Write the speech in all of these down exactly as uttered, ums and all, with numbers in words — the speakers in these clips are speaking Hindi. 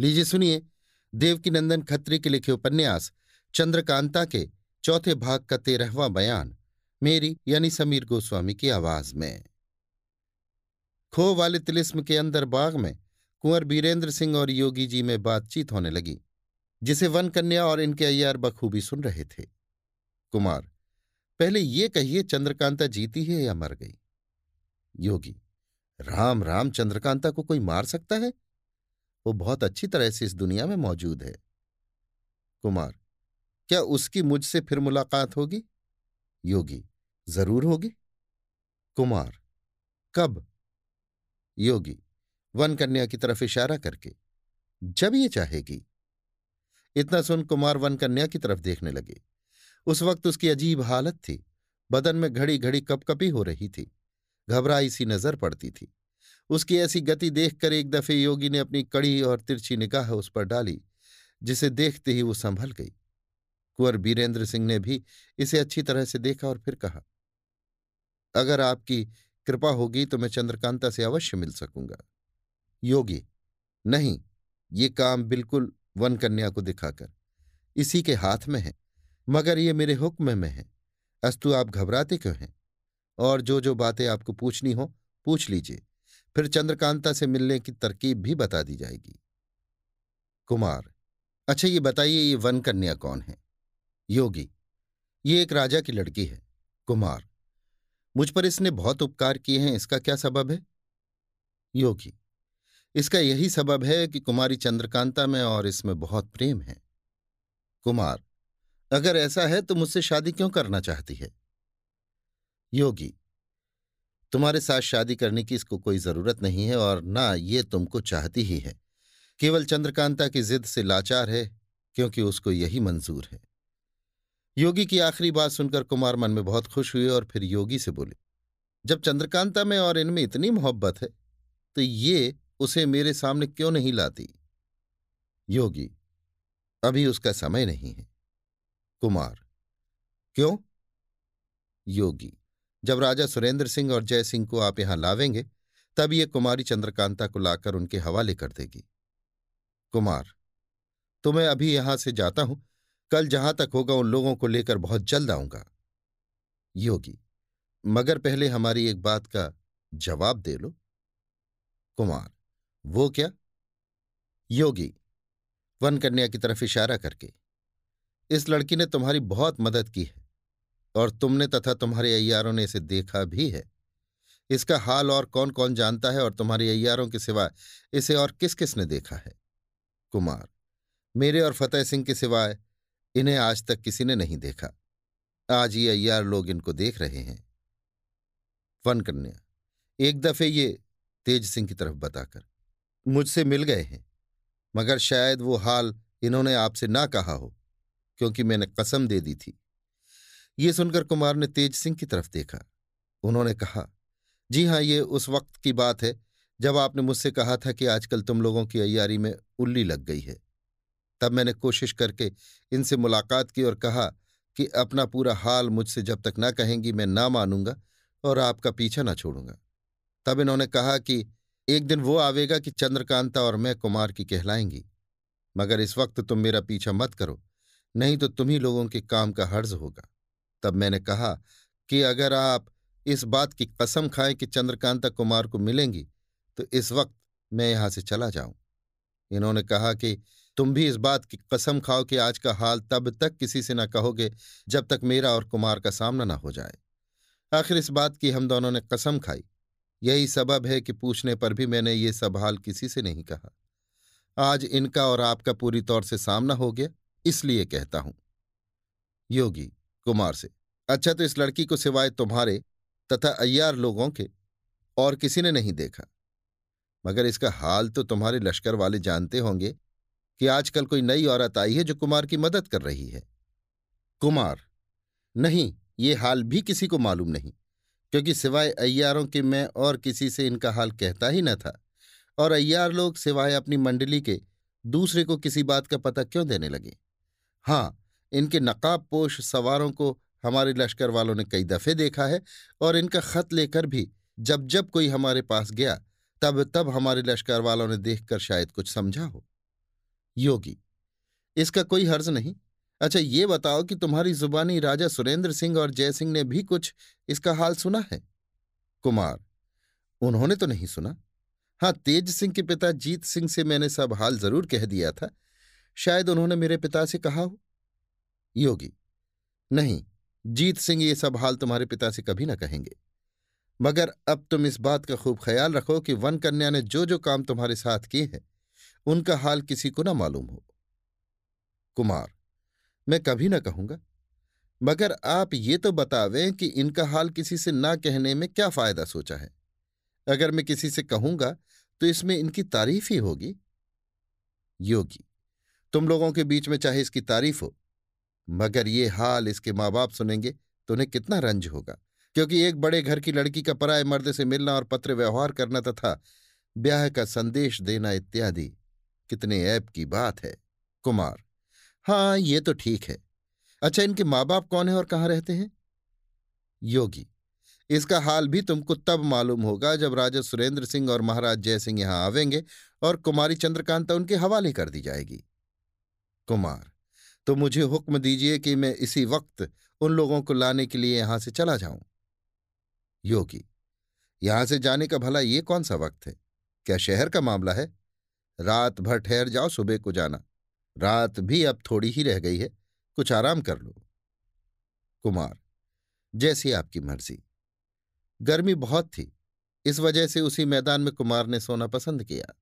लीजिए सुनिए देवकीनंदन खत्री के लिखे उपन्यास चंद्रकांता के चौथे भाग का तेरहवां बयान, मेरी यानी समीर गोस्वामी की आवाज में। खो वाले तिलिस्म के अंदर बाग में कुंवर वीरेंद्र सिंह और योगी जी में बातचीत होने लगी, जिसे वनकन्या और इनके अय्यार बखूबी सुन रहे थे। कुमार: पहले ये कहिए, चंद्रकांता जीती है या मर गई? योगी: राम राम, चंद्रकांता को कोई मार सकता है? वो बहुत अच्छी तरह से इस दुनिया में मौजूद है। कुमार: क्या उसकी मुझसे फिर मुलाकात होगी? योगी: जरूर होगी। कुमार: कब? योगी वनकन्या की तरफ इशारा करके, जब ये चाहेगी। इतना सुन कुमार वनकन्या की तरफ देखने लगे। उस वक्त उसकी अजीब हालत थी। बदन में घड़ी घड़ी कपकपी हो रही थी, घबराई सी नजर पड़ती थी। उसकी ऐसी गति देखकर एक दफे योगी ने अपनी कड़ी और तिरछी निगाह उस पर डाली, जिसे देखते ही वो संभल गई। कुंवर वीरेंद्र सिंह ने भी इसे अच्छी तरह से देखा और फिर कहा, अगर आपकी कृपा होगी तो मैं चंद्रकांता से अवश्य मिल सकूंगा। योगी: नहीं, ये काम बिल्कुल वनकन्या को दिखाकर, इसी के हाथ में है, मगर ये मेरे हुक्म में है। अस्तु, आप घबराते क्यों हैं? और जो जो बातें आपको पूछनी हो पूछ लीजिए, फिर चंद्रकांता से मिलने की तरकीब भी बता दी जाएगी। कुमार: अच्छा, ये बताइए, ये वनकन्या कौन है? योगी: ये एक राजा की लड़की है। कुमार: मुझ पर इसने बहुत उपकार किए हैं, इसका क्या सबब है? योगी: इसका यही सबब है कि कुमारी चंद्रकांता में और इसमें बहुत प्रेम है। कुमार: अगर ऐसा है तो मुझसे शादी क्यों करना चाहती है? योगी: तुम्हारे साथ शादी करने की इसको कोई जरूरत नहीं है, और ना ये तुमको चाहती ही है। केवल चंद्रकांता की जिद से लाचार है, क्योंकि उसको यही मंजूर है। योगी की आखिरी बात सुनकर कुमार मन में बहुत खुश हुए और फिर योगी से बोले, जब चंद्रकांता में और इनमें इतनी मोहब्बत है तो ये उसे मेरे सामने क्यों नहीं लाती? योगी: अभी उसका समय नहीं है। कुमार: क्यों? योगी: जब राजा सुरेंद्र सिंह और जय सिंह को आप यहां लावेंगे, तब ये कुमारी चंद्रकांता को लाकर उनके हवाले कर देगी। कुमार: तो मैं अभी यहां से जाता हूं, कल जहां तक होगा उन लोगों को लेकर बहुत जल्द आऊंगा। योगी: मगर पहले हमारी एक बात का जवाब दे लो। कुमार: वो क्या? योगी वनकन्या की तरफ इशारा करके, इस लड़की ने तुम्हारी बहुत मदद की है, और तुमने तथा तुम्हारे अय्यारों ने इसे देखा भी है। इसका हाल और कौन कौन जानता है, और तुम्हारे अय्यारों के सिवाय इसे और किस किस ने देखा है? कुमार: मेरे और फतेह सिंह के सिवाय इन्हें आज तक किसी ने नहीं देखा। आज ये अय्यार लोग इनको देख रहे हैं। वनकन्या: एक दफे ये तेज सिंह की तरफ बताकर मुझसे मिल गए हैं, मगर शायद वो हाल इन्होंने आपसे ना कहा हो, क्योंकि मैंने कसम दे दी थी। ये सुनकर कुमार ने तेज सिंह की तरफ देखा। उन्होंने कहा, जी हाँ, ये उस वक्त की बात है जब आपने मुझसे कहा था कि आजकल तुम लोगों की अय्यारी में उल्ली लग गई है। तब मैंने कोशिश करके इनसे मुलाकात की और कहा कि अपना पूरा हाल मुझसे जब तक ना कहेंगी मैं ना मानूंगा और आपका पीछा ना छोड़ूंगा। तब इन्होंने कहा कि एक दिन वो आवेगा कि चंद्रकांता और मैं कुमार की कहलाएंगी, मगर इस वक्त तुम मेरा पीछा मत करो, नहीं तो तुम्ही लोगों के काम का हर्ज होगा। तब मैंने कहा कि अगर आप इस बात की कसम खाएं कि चंद्रकांता कुमार को मिलेंगी तो इस वक्त मैं यहां से चला जाऊं। इन्होंने कहा कि तुम भी इस बात की कसम खाओ कि आज का हाल तब तक किसी से न कहोगे जब तक मेरा और कुमार का सामना न हो जाए। आखिर इस बात की हम दोनों ने कसम खाई। यही सबब है कि पूछने पर भी मैंने ये सब हाल किसी से नहीं कहा। आज इनका और आपका पूरी तौर से सामना हो गया, इसलिए कहता हूं। योगी कुमार से, अच्छा, तो इस लड़की को सिवाय तुम्हारे तथा अय्यार लोगों के और किसी ने नहीं देखा, मगर इसका हाल तो तुम्हारे लश्कर वाले जानते होंगे कि आजकल कोई नई औरत आई है जो कुमार की मदद कर रही है। कुमार: नहीं, ये हाल भी किसी को मालूम नहीं, क्योंकि सिवाय अय्यारों के मैं और किसी से इनका हाल कहता ही न था, और अय्यार लोग सिवाय अपनी मंडली के दूसरे को किसी बात का पता क्यों देने लगे। हाँ, इनके नकाब पोश सवारों को हमारे लश्कर वालों ने कई दफे देखा है, और इनका खत लेकर भी जब जब कोई हमारे पास गया तब तब हमारे लश्कर वालों ने देखकर शायद कुछ समझा हो। योगी। इसका कोई हर्ज नहीं। अच्छा ये बताओ कि तुम्हारी जुबानी राजा सुरेंद्र सिंह और जय सिंह ने भी कुछ इसका हाल सुना है? कुमार: उन्होंने तो नहीं सुना। हाँ, तेज सिंह के पिता जीत सिंह से मैंने सब हाल जरूर कह दिया था, शायद उन्होंने मेरे पिता से कहा हो। योगी: नहीं, जीत सिंह ये सब हाल तुम्हारे पिता से कभी ना कहेंगे। मगर अब तुम इस बात का खूब ख्याल रखो कि वन कन्या ने जो जो काम तुम्हारे साथ किए हैं उनका हाल किसी को ना मालूम हो। कुमार: मैं कभी ना कहूंगा, मगर आप ये तो बतावें कि इनका हाल किसी से ना कहने में क्या फायदा सोचा है? अगर मैं किसी से कहूंगा तो इसमें इनकी तारीफ ही होगी। योगी: तुम लोगों के बीच में चाहे इसकी तारीफ हो, मगर ये हाल इसके माँ बाप सुनेंगे तो उन्हें कितना रंज होगा, क्योंकि एक बड़े घर की लड़की का पराए मर्द से मिलना और पत्र व्यवहार करना तथा ब्याह का संदेश देना इत्यादि कितने ऐब की बात है। कुमार: हाँ ये तो ठीक है। अच्छा इनके माँ बाप कौन है और कहाँ रहते हैं? योगी: इसका हाल भी तुमको तब मालूम होगा जब राजा सुरेंद्र सिंह और महाराज जय सिंह यहाँ आवेंगे और कुमारी चंद्रकांता उनके हवाले कर दी जाएगी। कुमार: तो मुझे हुक्म दीजिए कि मैं इसी वक्त उन लोगों को लाने के लिए यहाँ से चला जाऊं। योगी: यहाँ से जाने का भला ये कौन सा वक्त है? क्या शहर का मामला है? रात भर ठहर जाओ, सुबह को जाना। रात भी अब थोड़ी ही रह गई है, कुछ आराम कर लो। कुमार: जैसी आपकी मर्जी। गर्मी बहुत थी, इस वजह से उसी मैदान में कुमार ने सोना पसंद किया।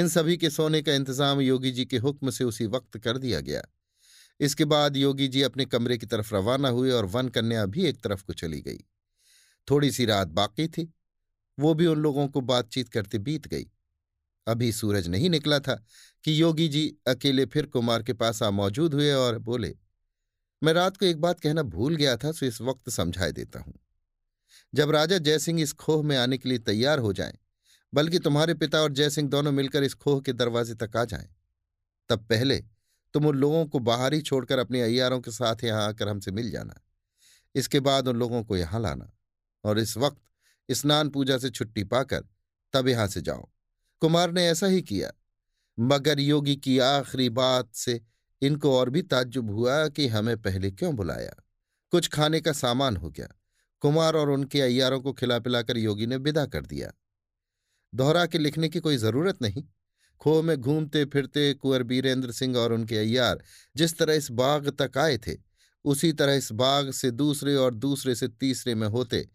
इन सभी के सोने का इंतजाम योगी जी के हुक्म से उसी वक्त कर दिया गया। इसके बाद योगी जी अपने कमरे की तरफ रवाना हुए और वन कन्या भी एक तरफ को चली गई। थोड़ी सी रात बाकी थी, वो भी उन लोगों को बातचीत करते बीत गई। अभी सूरज नहीं निकला था कि योगी जी अकेले फिर कुमार के पास आ मौजूद हुए और बोले, मैं रात को एक बात कहना भूल गया था, सो इस वक्त समझाए देता हूं। जब राजा जयसिंह इस खोह में आने के लिए तैयार हो जाएं, बल्कि तुम्हारे पिता और जयसिंह दोनों मिलकर इस खोह के दरवाजे तक आ जाएं, तब पहले तुम उन लोगों को बाहर ही छोड़कर अपने अय्यारों के साथ यहाँ आकर हमसे मिल जाना। इसके बाद उन लोगों को यहाँ लाना और इस वक्त स्नान पूजा से छुट्टी पाकर तब यहाँ से जाओ। कुमार ने ऐसा ही किया, मगर योगी की आखिरी बात से इनको और भी ताज्जुब हुआ कि हमें पहले क्यों बुलाया। कुछ खाने का सामान हो गया। कुमार और उनके अय्यारों को खिला पिलाकर योगी ने विदा कर दिया। दोहरा के लिखने की कोई ज़रूरत नहीं। खोह में घूमते फिरते कुंवर वीरेंद्र सिंह और उनके अय्यार जिस तरह इस बाग तक आए थे, उसी तरह इस बाग से दूसरे और दूसरे से तीसरे में होते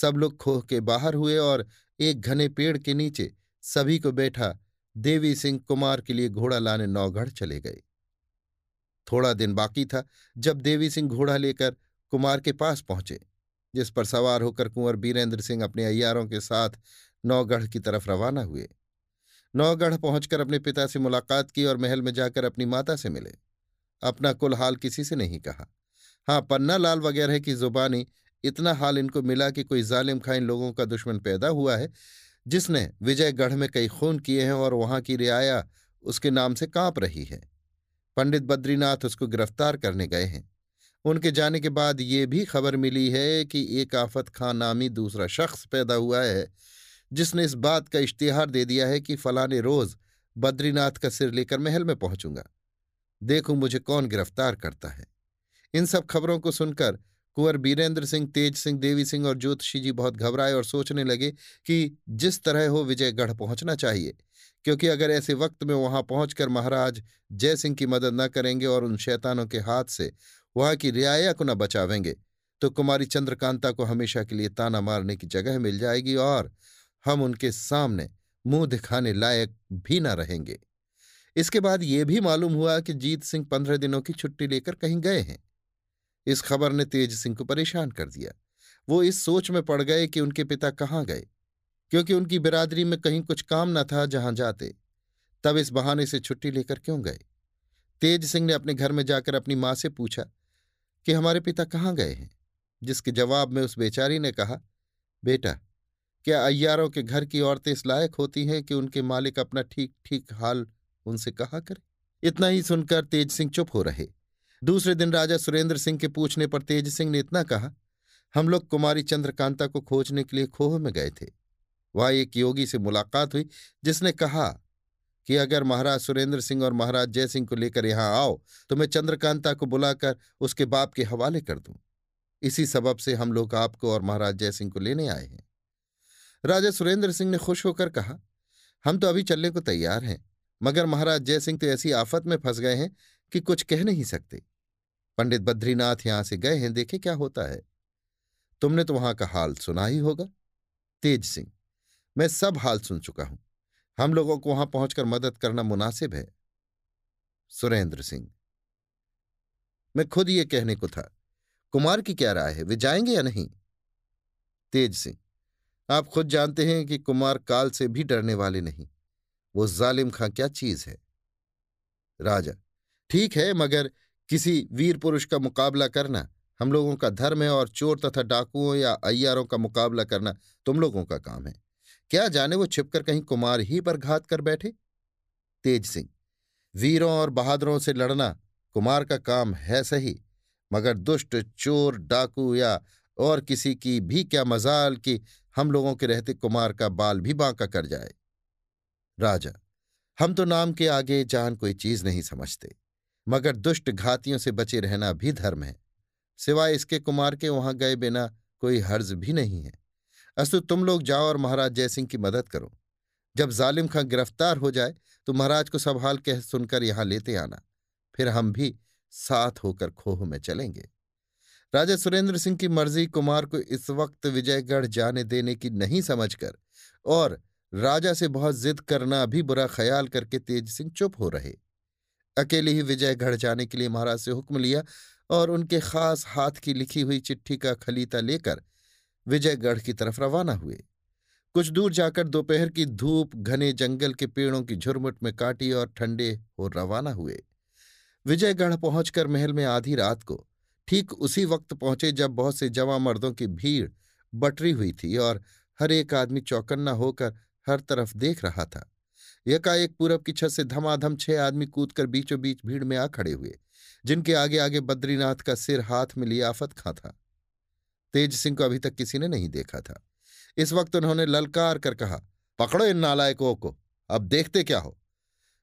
सब लोग खोह के बाहर हुए और एक घने पेड़ के नीचे सभी को बैठा देवी सिंह कुमार के लिए घोड़ा लाने नौगढ़ चले गए। थोड़ा दिन बाकी था जब देवी सिंह घोड़ा लेकर कुमार के पास पहुंचे, जिस पर सवार होकर कुंवर वीरेंद्र सिंह अपने अय्यारों के साथ नौगढ़ की तरफ रवाना हुए। नौगढ़ पहुंचकर अपने पिता से मुलाकात की और महल में जाकर अपनी माता से मिले। अपना कुल हाल किसी से नहीं कहा। हाँ, पन्ना लाल वगैरह की जुबानी इतना हाल इनको मिला कि कोई जालिम खां इन लोगों का दुश्मन पैदा हुआ है, जिसने विजयगढ़ में कई खून किए हैं और वहां की रियाया उसके नाम से कांप रही है। पंडित बद्रीनाथ उसको गिरफ्तार करने गए हैं। उनके जाने के बाद ये भी खबर मिली है कि एक आफत खां नामी दूसरा शख्स पैदा हुआ है, जिसने इस बात का इश्तिहार दे दिया है कि फलाने रोज बद्रीनाथ का सिर लेकर महल में पहुंचूंगा, देखूं मुझे कौन गिरफ्तार करता है। इन सब खबरों को सुनकर कुंवर वीरेंद्र सिंह, तेज सिंह, देवी सिंह और ज्योतिषी जी बहुत घबराए और सोचने लगे कि जिस तरह हो विजयगढ़ पहुंचना चाहिए, क्योंकि अगर ऐसे वक्त में वहां पहुंचकर महाराज जय सिंह की मदद न करेंगे और उन शैतानों के हाथ से वहां की रियाया को न बचावेंगे तो कुमारी चंद्रकांता को हमेशा के लिए ताना मारने की जगह मिल जाएगी और हम उनके सामने मुंह दिखाने लायक भी न रहेंगे। इसके बाद ये भी मालूम हुआ कि जीत सिंह पंद्रह दिनों की छुट्टी लेकर कहीं गए हैं। इस खबर ने तेज सिंह को परेशान कर दिया। वो इस सोच में पड़ गए कि उनके पिता कहाँ गए, क्योंकि उनकी बिरादरी में कहीं कुछ काम न था जहां जाते, तब इस बहाने से छुट्टी लेकर क्यों गए। तेज सिंह ने अपने घर में जाकर अपनी माँ से पूछा कि हमारे पिता कहाँ गए हैं, जिसके जवाब में उस बेचारी ने कहा, बेटा क्या अय्यारों के घर की औरतें इस लायक होती हैं कि उनके मालिक अपना ठीक ठीक हाल उनसे कहा करे। इतना ही सुनकर तेज सिंह चुप हो रहे। दूसरे दिन राजा सुरेंद्र सिंह के पूछने पर तेज सिंह ने इतना कहा, हम लोग कुमारी चंद्रकांता को खोजने के लिए खोह में गए थे। वहां एक योगी से मुलाकात हुई, जिसने कहा कि अगर महाराज सुरेंद्र सिंह और महाराज जय सिंह को लेकर यहां आओ तो मैं चंद्रकांता को बुलाकर उसके बाप के हवाले कर दूं। इसी सबब से हम लोग आपको और महाराज जय सिंह को लेने आए हैं। राजा सुरेंद्र सिंह ने खुश होकर कहा, हम तो अभी चलने को तैयार हैं, मगर महाराज जय सिंह तो ऐसी आफत में फंस गए हैं कि कुछ कह नहीं सकते। पंडित बद्रीनाथ यहां से गए हैं, देखे क्या होता है। तुमने तो वहां का हाल सुना ही होगा। तेज सिंह, मैं सब हाल सुन चुका हूं। हम लोगों को वहां पहुंचकर मदद करना मुनासिब है। सुरेंद्र सिंह, मैं खुद ये कहने को था। कुमार की क्या राय है, वे जाएंगे या नहीं? तेज सिंह, आप खुद जानते हैं कि कुमार काल से भी डरने वाले नहीं। वो जालिम खां क्या चीज है। राजा, ठीक है, मगर किसी वीर पुरुष का मुकाबला करना हम लोगों का धर्म है और चोर तथा डाकुओं या अय्यारों का मुकाबला करना तुम लोगों का काम है। क्या जाने वो छिपकर कहीं कुमार ही पर घात कर बैठे। तेज सिंह, वीरों और बहादुरों से लड़ना कुमार का काम है सही, मगर दुष्ट चोर डाकू या और किसी की भी क्या मजाल कि हम लोगों के रहते कुमार का बाल भी बांका कर जाए। राजा, हम तो नाम के आगे जान कोई चीज नहीं समझते, मगर दुष्ट घातियों से बचे रहना भी धर्म है। सिवाय इसके कुमार के वहां गए बिना कोई हर्ज भी नहीं है। अस्तु तुम लोग जाओ और महाराज जय सिंह की मदद करो। जब जालिम खां गिरफ्तार हो जाए तो महाराज को सब हाल कह सुनकर यहां लेते आना, फिर हम भी साथ होकर खोह में चलेंगे। राजा सुरेंद्र सिंह की मर्जी कुमार को इस वक्त विजयगढ़ जाने देने की नहीं समझकर और राजा से बहुत जिद करना भी बुरा ख्याल करके तेज सिंह चुप हो रहे। अकेले ही विजयगढ़ जाने के लिए महाराज से हुक्म लिया और उनके खास हाथ की लिखी हुई चिट्ठी का खलीता लेकर विजयगढ़ की तरफ रवाना हुए। कुछ दूर जाकर दोपहर की धूप घने जंगल के पेड़ों की झुरमुट में काटी और ठंडे हो रवाना हुए। विजयगढ़ पहुंचकर महल में आधी रात को ठीक उसी वक्त पहुंचे जब बहुत से जवां मर्दों की भीड़ बटरी हुई थी और हर एक आदमी चौकन्ना होकर हर तरफ देख रहा था। एकाएक पूरब की छत से धमाधम छह आदमी कूदकर बीचों बीच भीड़ में आ खड़े हुए, जिनके आगे आगे बद्रीनाथ का सिर हाथ में लिए आफत खां था। तेज सिंह को अभी तक किसी ने नहीं देखा था। इस वक्त उन्होंने ललकार कर कहा, पकड़ो इन नालायकों को, अब देखते क्या हो।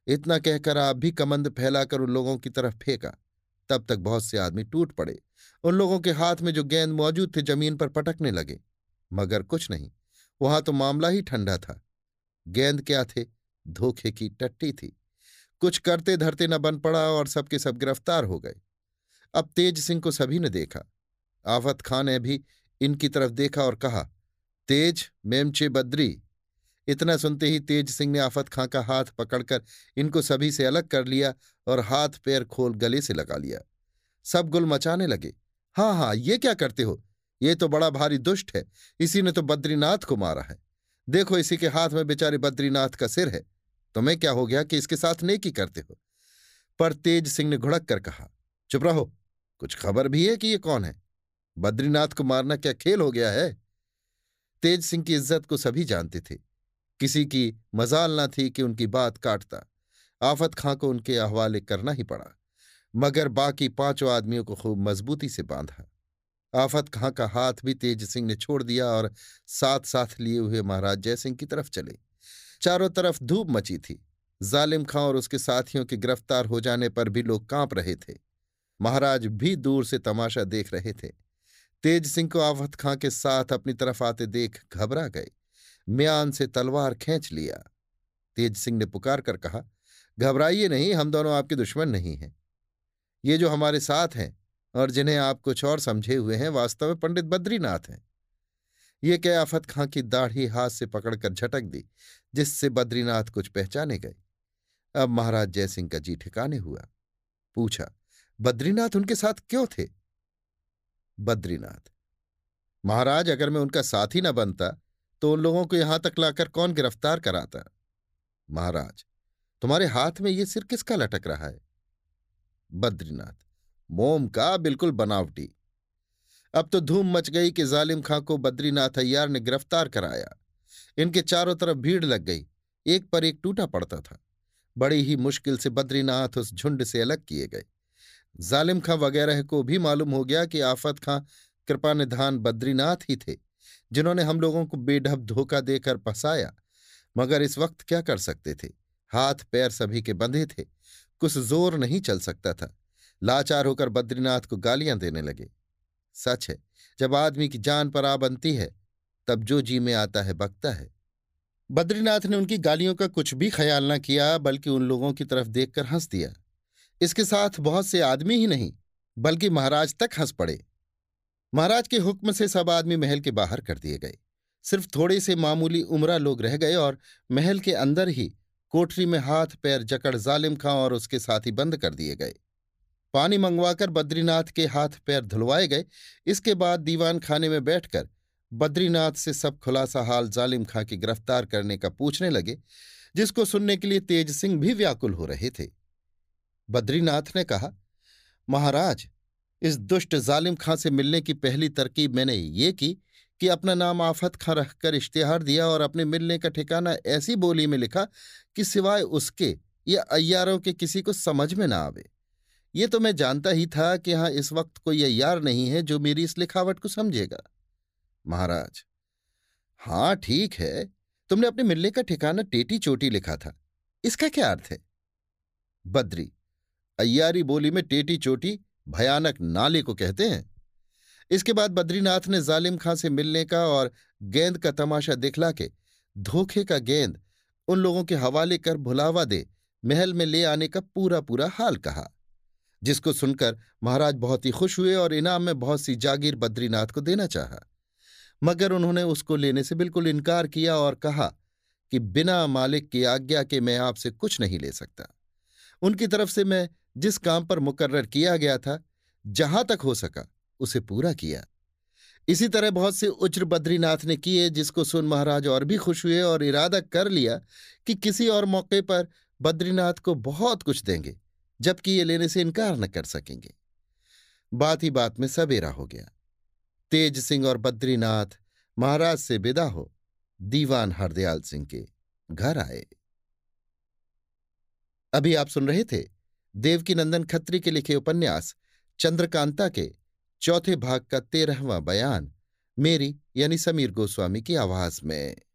इतना कहकर आप भी कमंद फैलाकर उन लोगों की तरफ फेंका। तब तक बहुत से आदमी टूट पड़े। उन लोगों के हाथ में जो गेंद मौजूद थे जमीन पर पटकने लगे, मगर कुछ नहीं। वहां तो मामला ही ठंडा था। गेंद क्या थे, धोखे की टट्टी थी। कुछ करते धरते न बन पड़ा और सबके सब गिरफ्तार हो गए। अब तेज सिंह को सभी ने देखा। आफत खां ने भी इनकी तरफ देखा और कहा, तेज मेमचे बद्री। इतना सुनते ही तेज सिंह ने आफत खां का हाथ पकड़कर इनको सभी से अलग कर लिया और हाथ पैर खोल गले से लगा लिया। सब गुल मचाने लगे, हाँ हाँ ये क्या करते हो, ये तो बड़ा भारी दुष्ट है, इसी ने तो बद्रीनाथ को मारा है। देखो इसी के हाथ में बेचारे बद्रीनाथ का सिर है। तुम्हें क्या हो गया कि इसके साथ नेकी करते हो। पर तेज सिंह ने घुड़क कर कहा, चुप रहो, कुछ खबर भी है कि ये कौन है। बद्रीनाथ को मारना क्या खेल हो गया है। तेज सिंह की इज्जत को सभी जानते थे। किसी की मजाल न थी कि उनकी बात काटता। आफत खां को उनके हवाले करना ही पड़ा, मगर बाकी पांचों आदमियों को खूब मजबूती से बांधा। आफत खां का हाथ भी तेज सिंह ने छोड़ दिया और साथ साथ लिए हुए महाराज जय सिंह की तरफ चले। चारों तरफ धूप मची थी। जालिम खां और उसके साथियों के गिरफ्तार हो जाने पर भी लोग कांप रहे थे। महाराज भी दूर से तमाशा देख रहे थे। तेज सिंह को आफत खां के साथ अपनी तरफ आते देख घबरा गए। म्यान से तलवार खींच लिया। तेज सिंह ने पुकार कर कहा, घबराइए नहीं, हम दोनों आपके दुश्मन नहीं हैं। ये जो हमारे साथ हैं और जिन्हें आप कुछ और समझे हुए हैं, वास्तव में पंडित बद्रीनाथ हैं। ये कह आफत खां की दाढ़ी हाथ से पकड़कर झटक दी, जिससे बद्रीनाथ कुछ पहचाने गए। अब महाराज जय सिंह का जी ठिकाने हुआ। पूछा, बद्रीनाथ उनके साथ क्यों थे। बद्रीनाथ, महाराज अगर मैं उनका साथी न बनता तो उन लोगों को यहां तक लाकर कौन गिरफ्तार कराता। महाराज, तुम्हारे हाथ में ये सिर किसका लटक रहा है। बद्रीनाथ, मोम का, बिल्कुल बनावटी। अब तो धूम मच गई कि जालिम खां को बद्रीनाथ अय्यार ने गिरफ्तार कराया। इनके चारों तरफ भीड़ लग गई, एक पर एक टूटा पड़ता था। बड़ी ही मुश्किल से बद्रीनाथ उस झुंड से अलग किए गए। जालिम खां वगैरह को भी मालूम हो गया कि आफत खां कृपानिधान बद्रीनाथ ही थे, जिन्होंने हम लोगों को बेढब धोखा देकर फंसाया। मगर इस वक्त क्या कर सकते थे, हाथ पैर सभी के बंधे थे, कुछ जोर नहीं चल सकता था। लाचार होकर बद्रीनाथ को गालियां देने लगे। सच है, जब आदमी की जान पर आ बनती है तब जो जी में आता है बकता है। बद्रीनाथ ने उनकी गालियों का कुछ भी ख्याल न किया, बल्कि उन लोगों की तरफ देखकर हंस दिया। इसके साथ बहुत से आदमी ही नहीं बल्कि महाराज तक हंस पड़े। महाराज के हुक्म से सब आदमी महल के बाहर कर दिए गए। सिर्फ थोड़े से मामूली उम्रा लोग रह गए और महल के अंदर ही कोठरी में हाथ पैर जकड़ जालिम खां और उसके साथी बंद कर दिए गए। पानी मंगवाकर बद्रीनाथ के हाथ पैर धुलवाए गए। इसके बाद दीवान खाने में बैठकर बद्रीनाथ से सब खुलासा हाल जालिम खां की गिरफ्तार करने का पूछने लगे, जिसको सुनने के लिए तेज सिंह भी व्याकुल हो रहे थे। बद्रीनाथ ने कहा, महाराज, इस दुष्ट जालिम खां से मिलने की पहली तरकीब मैंने ये की कि अपना नाम आफत खां रखकर इश्तिहार दिया और अपने मिलने का ठिकाना ऐसी बोली में लिखा कि सिवाय उसके या अय्यारों के किसी को समझ में ना आवे। ये तो मैं जानता ही था कि हाँ, इस वक्त कोई अय्यार नहीं है जो मेरी इस लिखावट को समझेगा। महाराज, हाँ ठीक है, तुमने अपने मिलने का ठिकाना टेटी चोटी लिखा था, इसका क्या अर्थ है? बद्री, अय्यारी बोली में टेटी चोटी भयानक नाले को कहते हैं। इसके बाद बद्रीनाथ ने जालिम खां से मिलने का और गेंद का तमाशा दिखला के धोखे का गेंद उन लोगों के हवाले कर भुलावा दे महल में ले आने का पूरा पूरा हाल कहा, जिसको सुनकर महाराज बहुत ही खुश हुए और इनाम में बहुत सी जागीर बद्रीनाथ को देना चाहा, मगर उन्होंने उसको लेने से बिल्कुल इनकार किया और कहा कि बिना मालिक की आज्ञा के मैं आपसे कुछ नहीं ले सकता। उनकी तरफ से मैं जिस काम पर मुकर्रर किया गया था, जहां तक हो सका उसे पूरा किया। इसी तरह बहुत से उज्र बद्रीनाथ ने किए, जिसको सुन महाराज और भी खुश हुए और इरादा कर लिया कि किसी और मौके पर बद्रीनाथ को बहुत कुछ देंगे, जबकि ये लेने से इनकार न कर सकेंगे। बात ही बात में सवेरा हो गया। तेज सिंह और बद्रीनाथ महाराज से विदा हो दीवान हरदयाल सिंह के घर आए। अभी आप सुन रहे थे देवकीनंदन खत्री के लिखे उपन्यास चंद्रकांता के चौथे भाग का तेरहवां बयान, मेरी यानी समीर गोस्वामी की आवाज में।